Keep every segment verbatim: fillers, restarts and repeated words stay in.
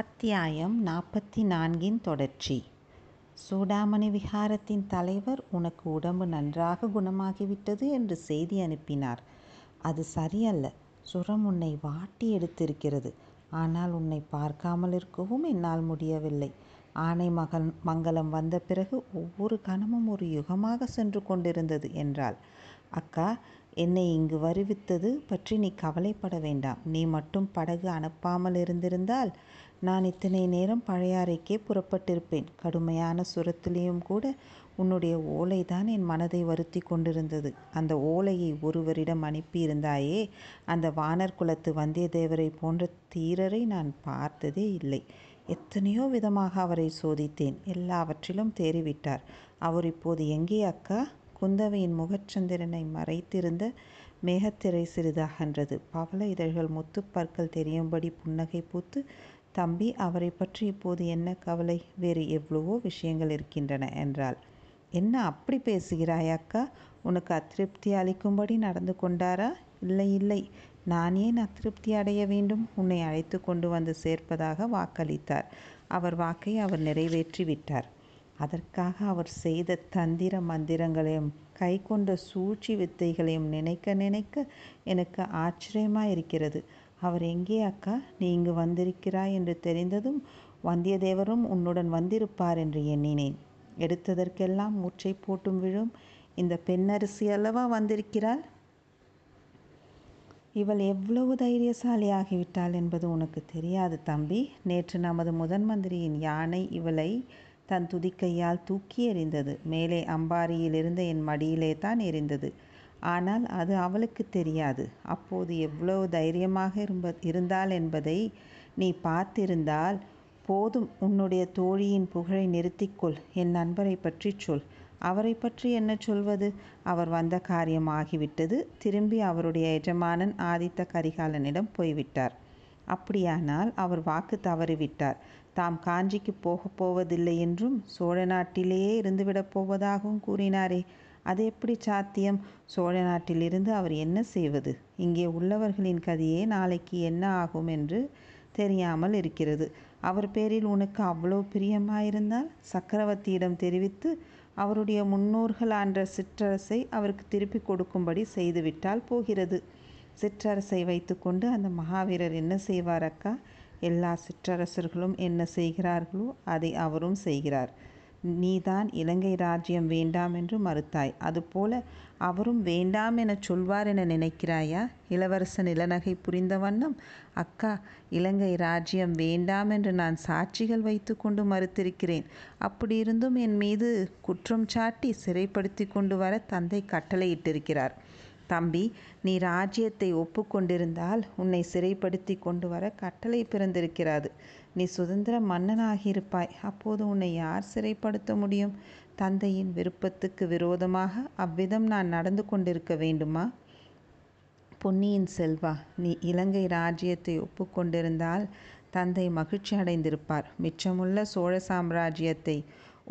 அத்தியாயம் நாற்பத்தி நான்கின் தொடர்ச்சி. சூடாமணி விகாரத்தின் தலைவர் உனக்கு உடம்பு நன்றாக குணமாகிவிட்டது என்று செய்தி அனுப்பினார். அது சரியல்ல. சுரம் உன்னை வாட்டி எடுத்திருக்கிறது. ஆனால் உன்னை பார்க்காமல் இருக்கவும் என்னால் முடியவில்லை. ஆனை மகன் மங்கலம் வந்த பிறகு ஒவ்வொரு கணமும் ஒரு யுகமாக சென்று கொண்டிருந்தது என்றாள். அக்கா, என்னை இங்கு வருவித்தது பற்றி நீ கவலைப்பட வேண்டாம். நீ மட்டும் படகு அனுப்பாமல் இருந்திருந்தால் நான் இத்தனை நேரம் பழையாறைக்கே புறப்பட்டிருப்பேன். கடுமையான சுரத்திலேயும் கூட உன்னுடைய ஓலைதான் என் மனதை வருத்தி கொண்டிருந்தது. அந்த ஓலையை ஒருவரிடம் அனுப்பியிருந்தாயே, அந்த வானர் குலத்து வந்தியத்தேவரை போன்ற தீரரை நான் பார்த்ததே இல்லை. எத்தனையோ விதமாக அவரை சோதித்தேன். எல்லாவற்றிலும் தேறிவிட்டார். அவர் இப்போது எங்கே அக்கா? குந்தவையின் முகச்சந்திரனை மறைத்திருந்த மேகத்திரை சிறிது அகன்றது. பவள இதழ்கள் முத்துப்பற்கள் தெரியும்படி புன்னகை பூத்து, தம்பி, அவரை பற்றி இப்போது என்ன கவலை? வேறு எவ்வளவோ விஷயங்கள் இருக்கின்றன என்றாள். என்ன அப்படி பேசுகிறாய் அக்கா? உனக்கு அதிருப்தி அளிக்கும்படி நடந்து கொண்டாரா? இல்லை இல்லை, நான் ஏன் அதிருப்தி அடைய வேண்டும்? உன்னை அழைத்து கொண்டு வந்து சேர்ப்பதாக வாக்களித்தார். அவர் வாக்கை அவர் நிறைவேற்றி விட்டார். அதற்காக அவர் செய்த தந்திர மந்திரங்களையும் கை கொண்ட சூழ்ச்சி வித்தைகளையும் நினைக்க நினைக்க எனக்கு ஆச்சரியமாக இருக்கிறது. அவர் எங்கே அக்கா? நீ இங்கு வந்திருக்கிறாய் என்று தெரிந்ததும் வந்தியத்தேவரும் உன்னுடன் வந்திருப்பார் என்று எண்ணினேன். எடுத்ததற்கெல்லாம் மூச்சை போட்டும் விழும். இந்த பெண்ணரசி அல்லவா வந்திருக்கிறாள். இவள் எவ்வளவு தைரியசாலியாகிவிட்டாள் என்பது உனக்கு தெரியாது தம்பி. நேற்று நமது முதன் மந்திரியின் யானை இவளை தன் துதிக்கையால் தூக்கி எறிந்தது. மேலே அம்பாரியிலிருந்து என் மடியிலே தான் எறிந்தது. ஆனால் அது அவளுக்கு தெரியாது. அப்போது எவ்வளவு தைரியமாக இரும்ப இருந்தாள் என்பதை நீ பார்த்திருந்தால் போதும். உன்னுடைய தோழியின் புகழை நிறுத்திக்கொள். என் நண்பரை பற்றி சொல். அவரை பற்றி என்ன சொல்வது? அவர் வந்த காரியம் ஆகிவிட்டது. திரும்பி அவருடைய எஜமானன் ஆதித்த கரிகாலனிடம் போய்விட்டார். அப்படியானால் அவர் வாக்கு தவறிவிட்டார். தாம் காஞ்சிக்கு போகப் போவதில்லை என்றும் சோழ நாட்டிலேயே இருந்துவிடப் போவதாகவும் கூறினாரே, அது எப்படி சாத்தியம்? சோழ நாட்டிலிருந்து அவர் என்ன செய்வது? இங்கே உள்ளவர்களின் கதையே நாளைக்கு என்ன ஆகும் என்று தெரியாமல் இருக்கிறது. அவர் பேரில் உனக்கு அவ்வளோ பிரியமாயிருந்தால் சக்கரவர்த்தியிடம் தெரிவித்து அவருடைய முன்னோர்கள் ஆண்ட சிற்றரசை அவருக்கு திருப்பி கொடுக்கும்படி செய்துவிட்டால் போகிறது. சிற்றரசை வைத்துக்கொண்டு அந்த மகாவீரர் என்ன செய்வார் அக்கா? எல்லா சிற்றரசர்களும் என்ன செய்கிறார்களோ அதை அவரும் செய்கிறார். நீதான் இலங்கை ராஜ்யம் வேண்டாம் என்று மறுத்தாய். அதுபோல அவரும் வேண்டாம் என சொல்வார் என நினைக்கிறாயா? இளவரசன் இளநகை புரிந்த வண்ணம், அக்கா, இலங்கை ராஜ்யம் வேண்டாம் என்று நான் சாட்சிகள் வைத்து கொண்டு மறுத்திருக்கிறேன். அப்படியிருந்தும் என் மீது குற்றம் சாட்டி சிறைப்படுத்தி கொண்டு வர தந்தை கட்டளையிட்டிருக்கிறார். தம்பி, நீ ராஜ்யத்தை ஒப்புக்கொண்டிருந்தால் உன்னை சிறைப்படுத்தி கொண்டு வர கட்டளை பிறந்திருக்கிறது. நீ சுதந்திர மன்னனாகியிருப்பாய். அப்போது உன்னை யார் சிறைப்படுத்த முடியும்? தந்தையின் விருப்பத்துக்கு விரோதமாக அவ்விதம் நான் நடந்து கொண்டிருக்க வேண்டுமா? பொன்னியின் செல்வா, நீ இலங்கை ராஜ்யத்தை ஒப்புக்கொண்டிருந்தால் தந்தை மகிழ்ச்சி அடைந்திருப்பார். மிச்சமுள்ள சோழ சாம்ராஜ்யத்தை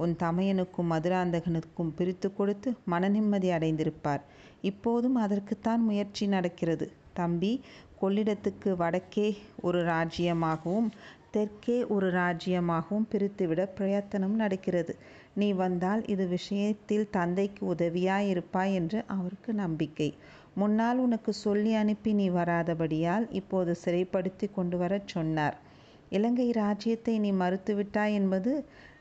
உன் தமையனுக்கும் மதுராந்தகனுக்கும் பிரித்து கொடுத்து மனநிம்மதி அடைந்திருப்பார். இப்போதும் அதற்குத்தான் முயற்சி நடக்கிறது. தம்பி, கொள்ளிடத்துக்கு வடக்கே ஒரு ராஜ்யமாகவும் தெற்கே ஒரு ராஜ்யமாகவும் பிரித்துவிட பிரயத்தனம் நடக்கிறது. நீ வந்தால் இது விஷயத்தில் தந்தைக்கு உதவியாயிருப்பாய் என்று அவருக்கு நம்பிக்கை. முன்னால் உனக்கு சொல்லி அனுப்பி நீ வராதபடியால் இப்போது சிறைப்படுத்தி கொண்டு வரச் சொன்னார். இலங்கை ராஜ்யத்தை நீ மறுத்துவிட்டாய் என்பது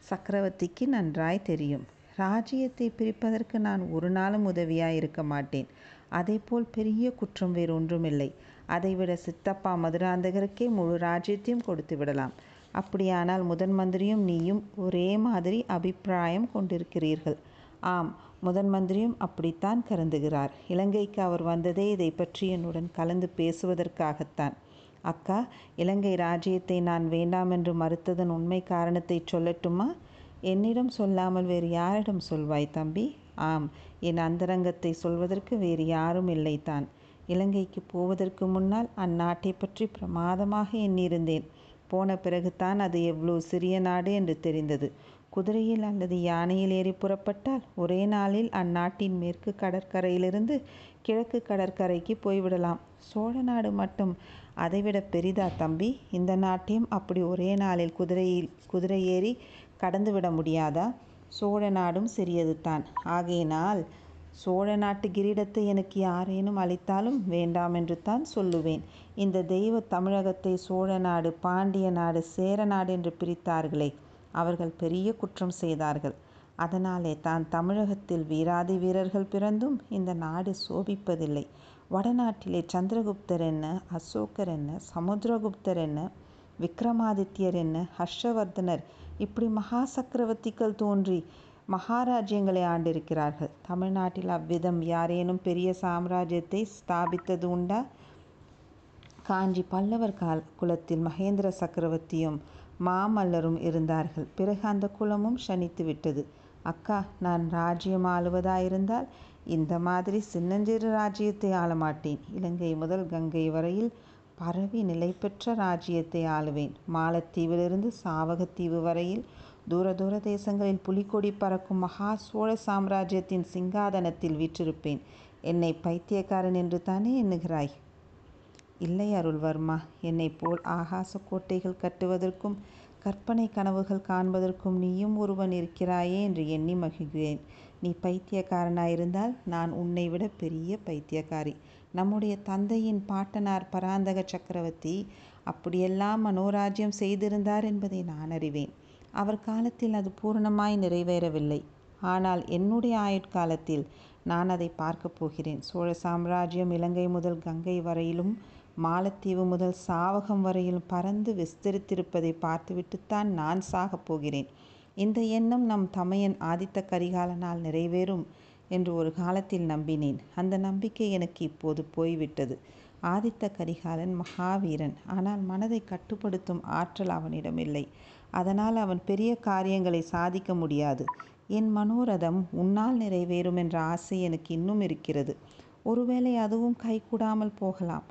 சக்கரவர்த்திக்கு நன்றாய் தெரியும். ராஜ்யத்தை பிரிப்பதற்கு நான் ஒரு நாளும் உதவியாய் இருக்க மாட்டேன். அதே போல் பெரிய குற்றம் வேறு ஒன்றுமில்லை. அதைவிட சித்தப்பா மதுராந்தகருக்கே முழு ராஜ்யத்தையும் கொடுத்து விடலாம். அப்படியானால் முதன் மந்திரியும் நீயும் ஒரே மாதிரி அபிப்பிராயம் கொண்டிருக்கிறீர்கள். ஆம், முதன் மந்திரியும் அப்படித்தான் கருந்துகிறார். இலங்கைக்கு அவர் வந்ததே இதை பற்றி என்னுடன் கலந்து பேசுவதற்காகத்தான். அக்கா, இலங்கை ராஜ்யத்தை நான் வேண்டாம் என்று மறுத்ததன் உண்மை காரணத்தை சொல்லட்டுமா? என்னிடம் சொல்லாமல் வேறு யாரிடம் சொல்வாய் தம்பி? ஆம், என் அந்தரங்கத்தை சொல்வதற்கு வேறு யாரும் இல்லைத்தான். இலங்கைக்கு போவதற்கு முன்னால் அந்நாட்டை பற்றி பிரமாதமாக எண்ணியிருந்தேன். போன பிறகுதான் அது எவ்வளோ சிறிய நாடு என்று தெரிந்தது. குதிரையில் அல்லது யானையில் ஏறி புறப்பட்டால் ஒரே நாளில் அந்நாட்டின் மேற்கு கடற்கரையிலிருந்து கிழக்கு கடற்கரைக்கு போய்விடலாம். சோழ நாடு மட்டும் அதைவிட பெரிதா தம்பி? இந்த நாட்டையும் அப்படி ஒரே நாளில் குதிரையில் குதிரை ஏறி கடந்துவிட முடியாதா? சோழ நாடும் சிறியது தான். ஆகையினால் சோழ நாட்டு கிரீடத்தை எனக்கு யாரேனும் அளித்தாலும் வேண்டாம் என்று தான் சொல்லுவேன். இந்த தெய்வ தமிழகத்தை சோழ நாடு, பாண்டிய நாடு, சேர நாடு என்று பிரித்தார்களே, அவர்கள் பெரிய குற்றம் செய்தார்கள். அதனாலே தான் தமிழகத்தில் வீராதி வீரர்கள் பிறந்தும் இந்த நாடு சோபிப்பதில்லை. வடநாட்டிலே சந்திரகுப்தர் என்ன, அசோகர் என்ன, சமுத்திரகுப்தர் என்ன, விக்ரமாதித்யர் என்ன, ஹர்ஷவர்தனர், இப்படி மகா சக்கரவர்த்திகள் தோன்றி மகாராஜ்யங்களை ஆண்டிருக்கிறார்கள். தமிழ்நாட்டில் அவ்விதம் யாரேனும் பெரிய சாம்ராஜ்யத்தை ஸ்தாபித்தது உண்டா? காஞ்சி பல்லவர் கால குலத்தில் மகேந்திர சக்கரவர்த்தியும் மாமல்லரும் இருந்தார்கள். பிறகு அந்த குலமும் சனித்து விட்டது. அக்கா, நான் ராஜ்யம் ஆளுவதாயிருந்தால் இந்த மாதிரி சின்னஞ்சிறு ராஜ்யத்தை ஆளமாட்டேன். இலங்கை முதல் கங்கை வரையில் பரவி நிலை பெற்ற ராஜ்யத்தை ஆளுவேன். மாலத்தீவிலிருந்து சாவகத்தீவு வரையில் தூர தூர தேசங்களில் புலிக்கொடி பறக்கும் மகா சோழ சாம்ராஜ்யத்தின் சிங்காதனத்தில் வீற்றிருப்பேன். என்னை பைத்தியக்காரன் என்று தானே எண்ணுகிறாய்? இல்லை அருள்வர்மா, என்னை போல் ஆகாச கோட்டைகள் கட்டுவதற்கும் கற்பனை கனவுகள் காண்பதற்கும் நீயும் ஒருவன் இருக்கிறாயே என்று எண்ணி மகிழ்கிறேன். நீ பைத்தியக்காரனாயிருந்தால் நான் உன்னை விட பெரிய பைத்தியக்காரி. நம்முடைய தந்தையின் பாட்டனார் பராந்தக சக்கரவர்த்தி அப்படியெல்லாம் மனோராஜ்யம் செய்திருந்தார் என்பதை நான் அறிவேன். அவர் காலத்தில் அது பூரணமாய் நிறைவேறவில்லை. ஆனால் என்னுடைய ஆயுட்காலத்தில் நான் அதை பார்க்கப் போகிறேன். சோழ சாம்ராஜ்யம் இலங்கை முதல் கங்கை வரையிலும் மாலத்தீவு முதல் சாவகம் வரையிலும் பறந்து விஸ்தரித்திருப்பதை பார்த்துவிட்டுத்தான் நான் சாகப் போகிறேன். இந்த எண்ணம் நம் தமையன் ஆதித்த கரிகாலனால் நிறைவேறும் என்று ஒரு காலத்தில் நம்பினேன். அந்த நம்பிக்கை எனக்கு இப்போது போய்விட்டது. ஆதித்த கரிகாலன் மகாவீரன். ஆனால் மனதை கட்டுப்படுத்தும் ஆற்றல் அவனிடமில்லை. அதனால் அவன் பெரிய காரியங்களை சாதிக்க முடியாது. என் மனோரதம் உன்னால் நிறைவேறும் என்ற ஆசை எனக்கு இன்னும் இருக்கிறது. ஒருவேளை அதுவும் கைகூடாமல் போகலாம்.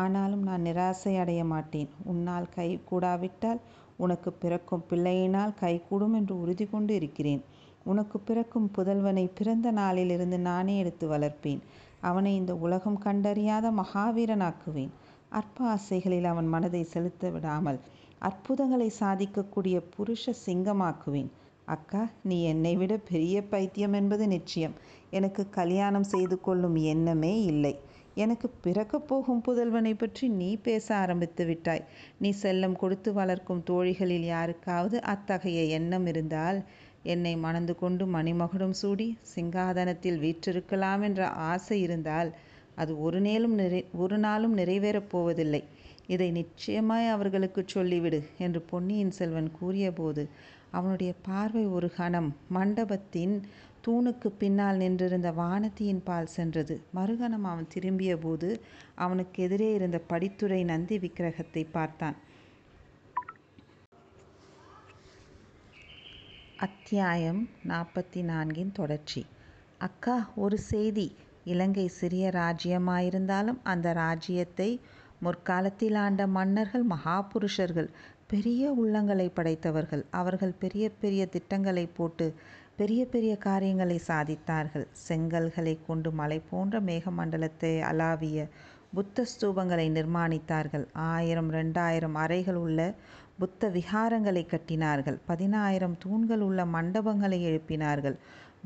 ஆனாலும் நான் நிராசை அடைய மாட்டேன். உன்னால் கை கூடாவிட்டால் உனக்கு பிறக்கும் பிள்ளையினால் கைகூடும் என்று உறுதி கொண்டு இருக்கிறேன். உனக்கு பிறக்கும் புதல்வனை பிறந்த நாளிலிருந்து நானே எடுத்து வளர்ப்பேன். அவனை இந்த உலகம் கண்டறியாத மகாவீரனாக்குவேன். அற்ப ஆசைகளில் அவன் மனதை செலுத்த விடாமல் அற்புதங்களை சாதிக்கக்கூடிய புருஷ சிங்கமாக்குவேன். அக்கா, நீ என்னை விட பெரிய பைத்தியம் என்பது நிச்சயம். எனக்கு கல்யாணம் செய்து கொள்ளும் எண்ணமே இல்லை. எனக்கு பிறக்கப் போகும் புதல்வனை பற்றி நீ பேச ஆரம்பித்து விட்டாய். நீ செல்லம் கொடுத்து வளர்க்கும் தோழிகளில் யாருக்காவது அத்தகைய எண்ணம் இருந்தால் என்னை மணந்து கொண்டு மணிமகுடம் சூடி சிங்காதனத்தில் வீற்றிருக்கலாம் என்ற ஆசை இருந்தால் அது ஒரு நேலும் நிறை ஒரு நாளும் நிறைவேறப் போவதில்லை. இதை நிச்சயமாய் அவர்களுக்கு சொல்லிவிடு என்று பொன்னியின் செல்வன் கூறியபோது அவனுடைய பார்வை ஒரு கணம் மண்டபத்தின் தூணுக்கு பின்னால் நின்றிருந்த வானதியின் பால் சென்றது. மறுகணம் அவன் திரும்பிய போது அவனுக்கு எதிரே இருந்த படித்துறை நந்தி விக்கிரகத்தை பார்த்தான். அத்தியாயம் நாற்பத்தி நான்கின் தொடர்ச்சி. அக்கா, ஒரு செய்தி. இலங்கை சிறிய ராஜ்யமாயிருந்தாலும் அந்த ராஜ்யத்தை முற்காலத்தில் ஆண்ட மன்னர்கள் மகாபுருஷர்கள், பெரிய உள்ளங்களை படைத்தவர்கள். அவர்கள் பெரிய பெரிய திட்டங்களை போட்டு பெரிய பெரிய காரியங்களை சாதித்தார்கள். செங்கல்களை கொண்டு மலை போன்ற மேகமண்டலத்தை அளாவிய புத்த ஸ்தூபங்களை நிர்மாணித்தார்கள். ஆயிரம் ரெண்டாயிரம் அறைகள் உள்ள புத்த விகாரங்களை கட்டினார்கள். பதினாயிரம் தூண்கள் உள்ள மண்டபங்களை எழுப்பினார்கள்.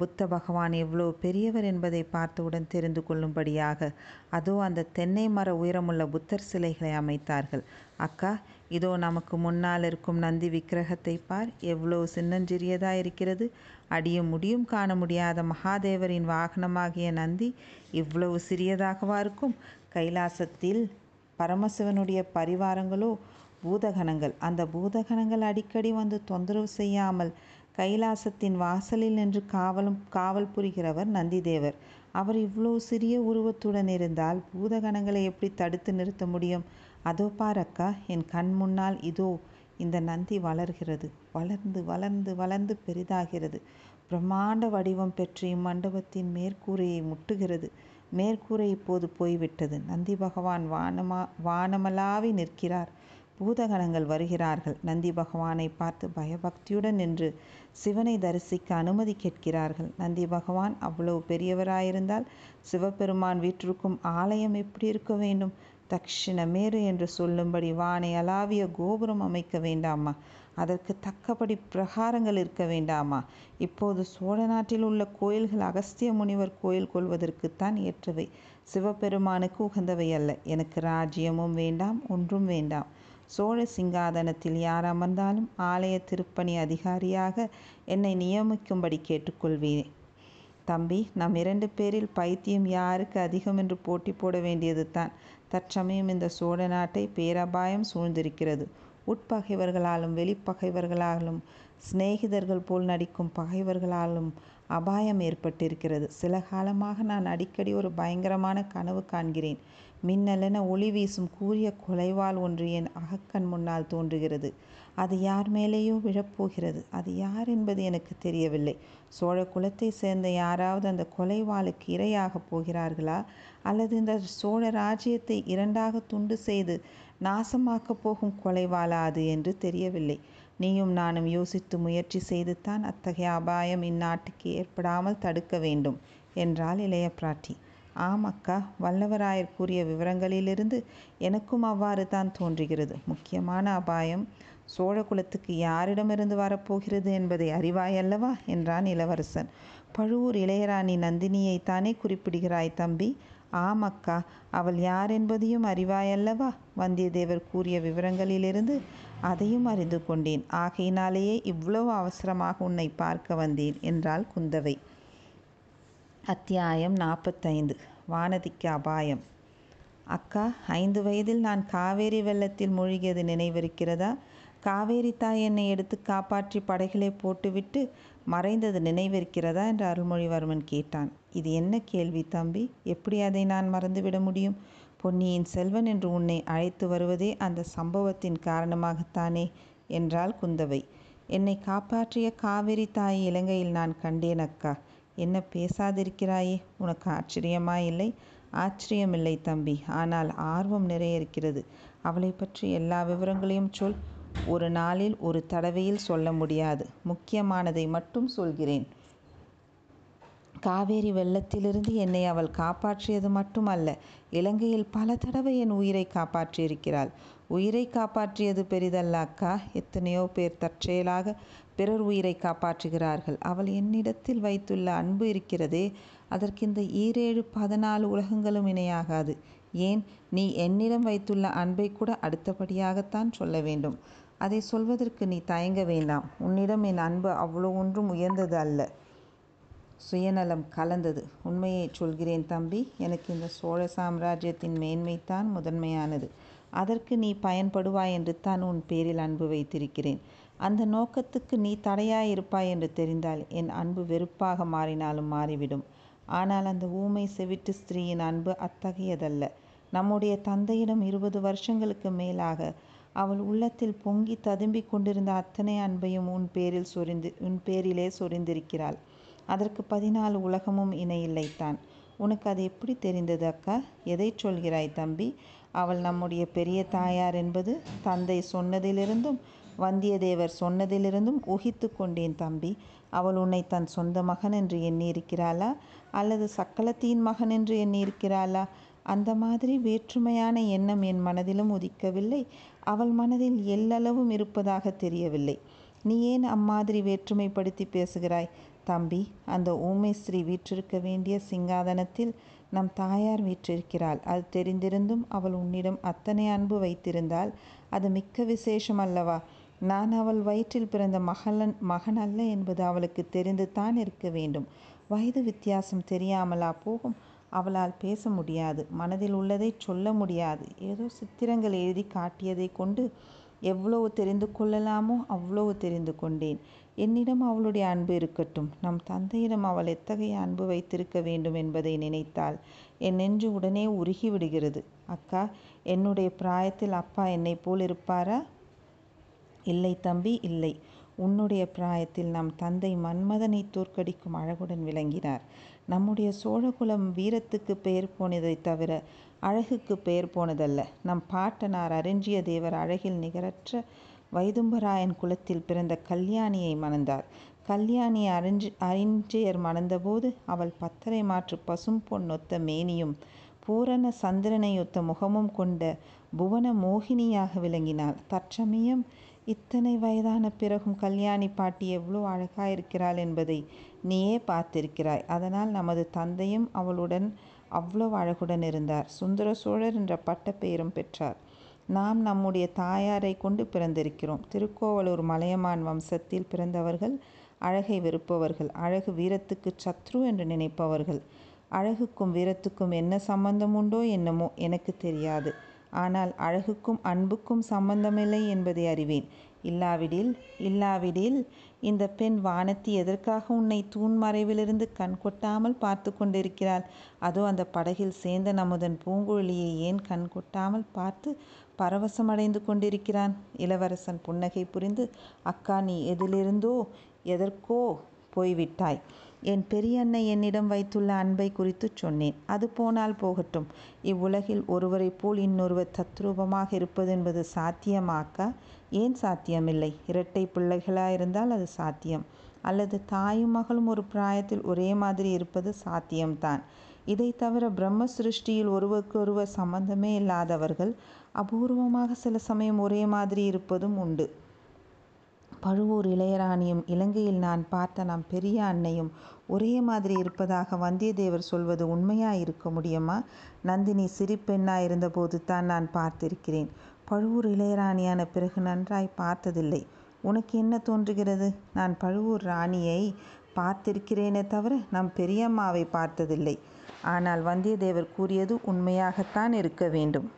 புத்த பகவான் எவ்வளோ பெரியவர் என்பதை பார்த்தவுடன் தெரிந்து கொள்ளும்படியாக அதோ அந்த தென்னை மர உயரமுள்ள புத்தர் சிலைகளை அமைத்தார்கள். அக்கா, இதோ நமக்கு முன்னால் இருக்கும் நந்தி விக்கிரகத்தை பார். எவ்வளோ சின்னஞ்சிறியதாக இருக்கிறது! அடியும் முடியும் காண முடியாத மகாதேவரின் வாகனமாகிய நந்தி இவ்வளவு சிறியதாகவா இருக்கும்? கைலாசத்தில் பரமசிவனுடைய பரிவாரங்களோ பூதகணங்கள். அந்த பூதகணங்கள் அடிக்கடி வந்து தொந்தரவு செய்யாமல் கைலாசத்தின் வாசலில் நின்று காவலும் காவல் புரிகிறவர் நந்திதேவர். அவர் இவ்வளோ சிறிய உருவத்துடன் இருந்தால் பூதகணங்களை எப்படி தடுத்து நிறுத்த முடியும்? அதோ பாரக்கா, என் கண் முன்னால் இதோ இந்த நந்தி வளர்கிறது. வளர்ந்து வளர்ந்து வளர்ந்து பெரிதாகிறது. பிரம்மாண்ட வடிவம் பெற்று இம்மண்டபத்தின் மேற்கூரையை முட்டுகிறது. மேற்கூரை இப்போது போய்விட்டது. நந்தி பகவான் வானமா வானமலாவி நிற்கிறார். பூதகணங்கள் வருகிறார்கள். நந்தி பகவானை பார்த்து பயபக்தியுடன் நின்று சிவனை தரிசிக்க அனுமதி கேட்கிறார்கள். நந்தி பகவான் அவ்வளவு பெரியவராயிருந்தால் சிவபெருமான் வீற்றிருக்கும் ஆலயம் எப்படி இருக்க வேண்டும்? தக்ஷிணமேறு என்று சொல்லும்படி வானை அளாவிய கோபுரம் அமைக்க வேண்டாமா? அதற்கு தக்கபடி பிரகாரங்கள் இருக்க வேண்டாமா? இப்போது சோழ நாட்டில் உள்ள கோயில்கள் அகஸ்திய முனிவர் கோயில் கொள்வதற்குத்தான் ஏற்றவை, சிவபெருமானுக்கு உகந்தவை அல்ல. எனக்கு ராஜ்யமும் வேண்டாம், ஒன்றும் வேண்டாம். சோழ சிங்காதனத்தில் யார் அமர்ந்தாலும் ஆலய திருப்பணி அதிகாரியாக என்னை நியமிக்கும்படி கேட்டுக்கொள்வேன். தம்பி, நம் இரண்டு பேரில் பைத்தியம் யாருக்கு அதிகம் என்று போட்டி போட வேண்டியது தான். தற்சமயம் இந்த சோழ நாட்டை பேரபாயம் சூழ்ந்திருக்கிறது. உட்பகைவர்களாலும் வெளிப்பகைவர்களாலும் சிநேகிதர்கள் போல் நடிக்கும் பகைவர்களாலும் அபாயம் ஏற்பட்டிருக்கிறது. சில காலமாக நான் அடிக்கடி ஒரு பயங்கரமான கனவு காண்கிறேன். மின்னலென ஒளி வீசும் கூரிய கொலைவாள் ஒன்று என் அகக்கண் முன்னால் தோன்றுகிறது. அது யார் மேலேயோ விழப்போகிறது. அது யார் என்பது எனக்கு தெரியவில்லை. சோழ குலத்தை சேர்ந்த யாராவது அந்த கொலைவாளுக்கு இரையாகப் போகிறார்களா, அல்லது இந்த சோழ ராஜ்யத்தை இரண்டாக துண்டு செய்து நாசமாக்கப் போகும் கொலைவாளா அது என்று தெரியவில்லை. நீயும் நானும் யோசித்து முயற்சி செய்துத்தான் அத்தகைய அபாயம் இந்நாட்டுக்கு ஏற்படாமல் தடுக்க வேண்டும் என்றாள் இளைய பிராட்டி. ஆம் அக்கா, வல்லவராயர் கூறிய விவரங்களிலிருந்து எனக்கும் அவ்வாறு தான் தோன்றுகிறது. முக்கியமான அபாயம் சோழ குலத்துக்கு யாரிடமிருந்து வரப்போகிறது என்பதை அறிவாயல்லவா என்றான் இளவரசன். பழுவூர் இளையராணி நந்தினியைத்தானே குறிப்பிடுகிறாய் தம்பி? ஆம் அக்கா, அவள் யார் என்பதையும் அறிவாயல்லவா? வந்தியத்தேவர் கூறிய விவரங்களிலிருந்து அதையும் அறிந்து கொண்டேன். ஆகையினாலேயே இவ்வளவு அவசரமாக உன்னை பார்க்க வந்தேன் என்றாள் குந்தவை. அத்தியாயம் நாற்பத்தைந்து. வானதிக்கு அபாயம். அக்கா, ஐந்து வயதில் நான் காவேரி வெள்ளத்தில் மூழ்கியது நினைவிருக்கிறதா? காவேரி தாய் என்னை எடுத்து காப்பாற்றி படைகளை போட்டுவிட்டு மறைந்தது நினைவிருக்கிறதா என்று அருள்மொழிவர்மன் கேட்டான். இது என்ன கேள்வி தம்பி? எப்படி அதை நான் மறந்துவிட முடியும்? பொன்னியின் செல்வன் என்று உன்னை அழைத்து வருவதே அந்த சம்பவத்தின் காரணமாகத்தானே என்றாள் குந்தவை. என்னை காப்பாற்றிய காவேரி தாய் இலங்கையில் நான் கண்டேன் அக்கா. என்ன பேசாதிருக்கிறாயே, உனக்கு ஆச்சரியமா இல்லை? ஆச்சரியமில்லை தம்பி, ஆனால் ஆர்வம் நிறைய இருக்கிறது. அவளை பற்றி எல்லா விவரங்களையும் சொல். ஒரு நாளில் ஒரு தடவையில் சொல்ல முடியாது. முக்கியமானதை மட்டும் சொல்கிறேன். காவேரி வெள்ளத்திலிருந்து என்னை அவள் காப்பாற்றியது மட்டுமல்ல, இலங்கையில் பல தடவை என் உயிரை காப்பாற்றியிருக்கிறாள். உயிரை காப்பாற்றியது பெரிதல்ல அக்கா. எத்தனையோ பேர் தற்செயலாக பிறர் உயிரை காப்பாற்றுகிறார்கள். அவள் என்னிடத்தில் வைத்துள்ள அன்பு இருக்கிறதே, அதற்கு இந்த ஈரேழு பதினாலு உலகங்களும் இணையாகாது. ஏன், நீ என்னிடம் வைத்துள்ள அன்பை கூட அடுத்தபடியாகத்தான் சொல்ல வேண்டும். அதை சொல்வதற்கு நீ தயங்க வேண்டாம். உன்னிடம் என் அன்பு அவ்வளோ ஒன்றும் உயர்ந்தது அல்ல, சுயநலம் கலந்தது. உண்மையை சொல்கிறேன் தம்பி, எனக்கு இந்த சோழ சாம்ராஜ்யத்தின் மேன்மைத்தான் முதன்மையானது. அதற்கு நீ பயன்படுவாய் என்று தான் உன் பேரில் அன்பு வைத்திருக்கிறேன். அந்த நோக்கத்துக்கு நீ தடையாயிருப்பாய் என்று தெரிந்தால் என் அன்பு வெறுப்பாக மாறினாலும் மாறிவிடும். ஆனால் அந்த ஊமை செவிட்டு ஸ்திரீயின் அன்பு அத்தகையதல்ல. நம்முடைய தந்தையிடம் இருபது வருஷங்களுக்கு மேலாக அவள் உள்ளத்தில் பொங்கி ததும்பி கொண்டிருந்த அத்தனை அன்பையும் உன் பேரில் சொரிந்து உன் பேரிலே சொரிந்திருக்கிறாள். அதற்கு பதினாலு உலகமும் இணையில்லைத்தான். உனக்கு அது எப்படி தெரிந்தது அக்கா? எதை சொல்கிறாய் தம்பி? அவள் நம்முடைய பெரிய தாயார் என்பது தந்தை சொன்னதிலிருந்தும் வந்தியத்தேவர் சொன்னதிலிருந்தும் ஊகித்து கொண்டேன் தம்பி. அவள் உன்னை தன் சொந்த மகன் என்று எண்ணியிருக்கிறாளா, அல்லது சக்களத்தின் மகன் என்று எண்ணியிருக்கிறாளா? அந்த மாதிரி வேற்றுமையான எண்ணம் என் மனதிலும் உதிக்கவில்லை, அவள் மனதில் எல்லளவும் இருப்பதாக தெரியவில்லை. நீ ஏன் அம்மாதிரி வேற்றுமைப்படுத்தி பேசுகிறாய் தம்பி? அந்த ஊமை ஸ்ரீ வீற்றிருக்க வேண்டிய சிங்காதனத்தில் நம் தாயார் வீற்றிருக்கிறாள். அது தெரிந்திருந்தும் அவள் உன்னிடம் அத்தனை அன்பு வைத்திருந்தால் அது மிக்க விசேஷம் அல்லவா? நான் அவள் வயிற்றில் பிறந்த மகளன் மகன் அல்ல என்பது அவளுக்கு தெரிந்து தான் இருக்க வேண்டும். வயது வித்தியாசம் தெரியாமலா போகும்? அவளால் பேச முடியாது, மனதில் உள்ளதை சொல்ல முடியாது. ஏதோ சித்திரங்கள் எழுதி காட்டியதை கொண்டு எவ்வளவு தெரிந்து கொள்ளலாமோ அவ்வளவு தெரிந்து கொண்டேன். என்னிடம் அவளுடைய அன்பு இருக்கட்டும், நம் தந்தையிடம் அவள் எத்தகைய அன்பு வைத்திருக்க வேண்டும் என்பதை நினைத்தால் என் நெஞ்சு உடனே உருகி விடுகிறது. அக்கா, என்னுடைய பிராயத்தில் அப்பா என்னை போல் இருப்பாரா? இல்லை தம்பி, இல்லை. உன்னுடைய பிராயத்தில் நம் தந்தை மன்மதனை தோற்கடிக்கும் அழகுடன் விளங்கினார். நம்முடைய சோழகுலம் வீரத்துக்கு பெயர் போனதை தவிர அழகுக்கு பெயர் போனதல்ல. நம் பாட்டனார் அறிஞ்சிய தேவர் அழகில் நிகரற்ற வைதும்பராயன் குலத்தில் பிறந்த கல்யாணியை மணந்தார். கல்யாணியை அறிஞ்சி அறிஞ்சியர் மணந்தபோது அவள் பத்தரை மாற்று பசும் பொன் ஒத்த மேனியும் பூரண சந்திரனையொத்த முகமும் கொண்ட புவன மோகினியாக விளங்கினாள். தற்சமயம் இத்தனை வயதான பிறகும் கல்யாணி பாட்டி எவ்வளோ அழகாயிருக்கிறாள் என்பதை நீயே பார்த்திருக்கிறாய். அதனால் நமது தந்தையும் அவளுடன் அவ்வளோ அழகுடன் இருந்தார். சுந்தர சோழர் என்ற பட்டப்பெயரும் பெற்றார். நாம் நம்முடைய தாயாரை கொண்டு பிறந்திருக்கிறோம். திருக்கோவலூர் மலையமான் வம்சத்தில் பிறந்தவர்கள் அழகை வெறுப்பவர்கள், அழகு வீரத்துக்கு சத்ரு என்று நினைப்பவர்கள். அழகுக்கும் வீரத்துக்கும் என்ன சம்பந்தம் உண்டோ என்னமோ எனக்கு தெரியாது. ஆனால் அழகுக்கும் அன்புக்கும் சம்பந்தமில்லை என்பதை அறிவேன். இல்லாவிடில் இல்லாவிடில் இந்த பெண் வானதி எதற்காக உன்னை தூண் மறைவிலிருந்து கண் கொட்டாமல் பார்த்து கொண்டிருக்கிறாள்? அதோ அந்த படகில் சேர்ந்த நமதன் பூங்குழலியை ஏன் கண் கொட்டாமல் பார்த்து பரவசமடைந்து கொண்டிருக்கிறான்? இளவரசன் புன்னகை புரிந்து, அக்கா, நீ எதிலிருந்தோ எதற்கோ போய்விட்டாய். என் பெரிய அன்னை என்னிடம் வைத்துள்ள அன்பை குறித்து சொன்னேன். அது போனால் போகட்டும். இவ்வுலகில் ஒருவரை போல் இன்னொருவர் தத்ரூபமாக இருப்பது என்பது சாத்தியமாக்கா? ஏன் சாத்தியமில்லை? இரட்டை பிள்ளைகளாயிருந்தால் அது சாத்தியம். அல்லது தாயும் மகளும் ஒரு பிராயத்தில் ஒரே மாதிரி இருப்பது சாத்தியம்தான். இதை தவிர பிரம்ம சிருஷ்டியில் ஒருவருக்கொருவர் சம்பந்தமே இல்லாதவர்கள் அபூர்வமாக சில சமயம் ஒரே மாதிரி இருப்பதும் உண்டு. பழுவூர் இளையராணியும் இலங்கையில் நான் பார்த்த நம் பெரிய அன்னையும் ஒரே மாதிரி இருப்பதாக வந்தியத்தேவர் சொல்வது உண்மையாக இருக்க முடியுமா? நந்தினி சிறிப்பெண்ணாக இருந்தபோது தான் நான் பார்த்திருக்கிறேன். பழுவூர் இளையராணியான பிறகு நன்றாய் பார்த்ததில்லை. உனக்கு என்ன தோன்றுகிறது? நான் பழுவூர் ராணியை பார்த்திருக்கிறேனே தவிர நம் பெரியம்மாவை பார்த்ததில்லை. ஆனால் வந்தியத்தேவர் கூறியது உண்மையாகத்தான் இருக்க வேண்டும்.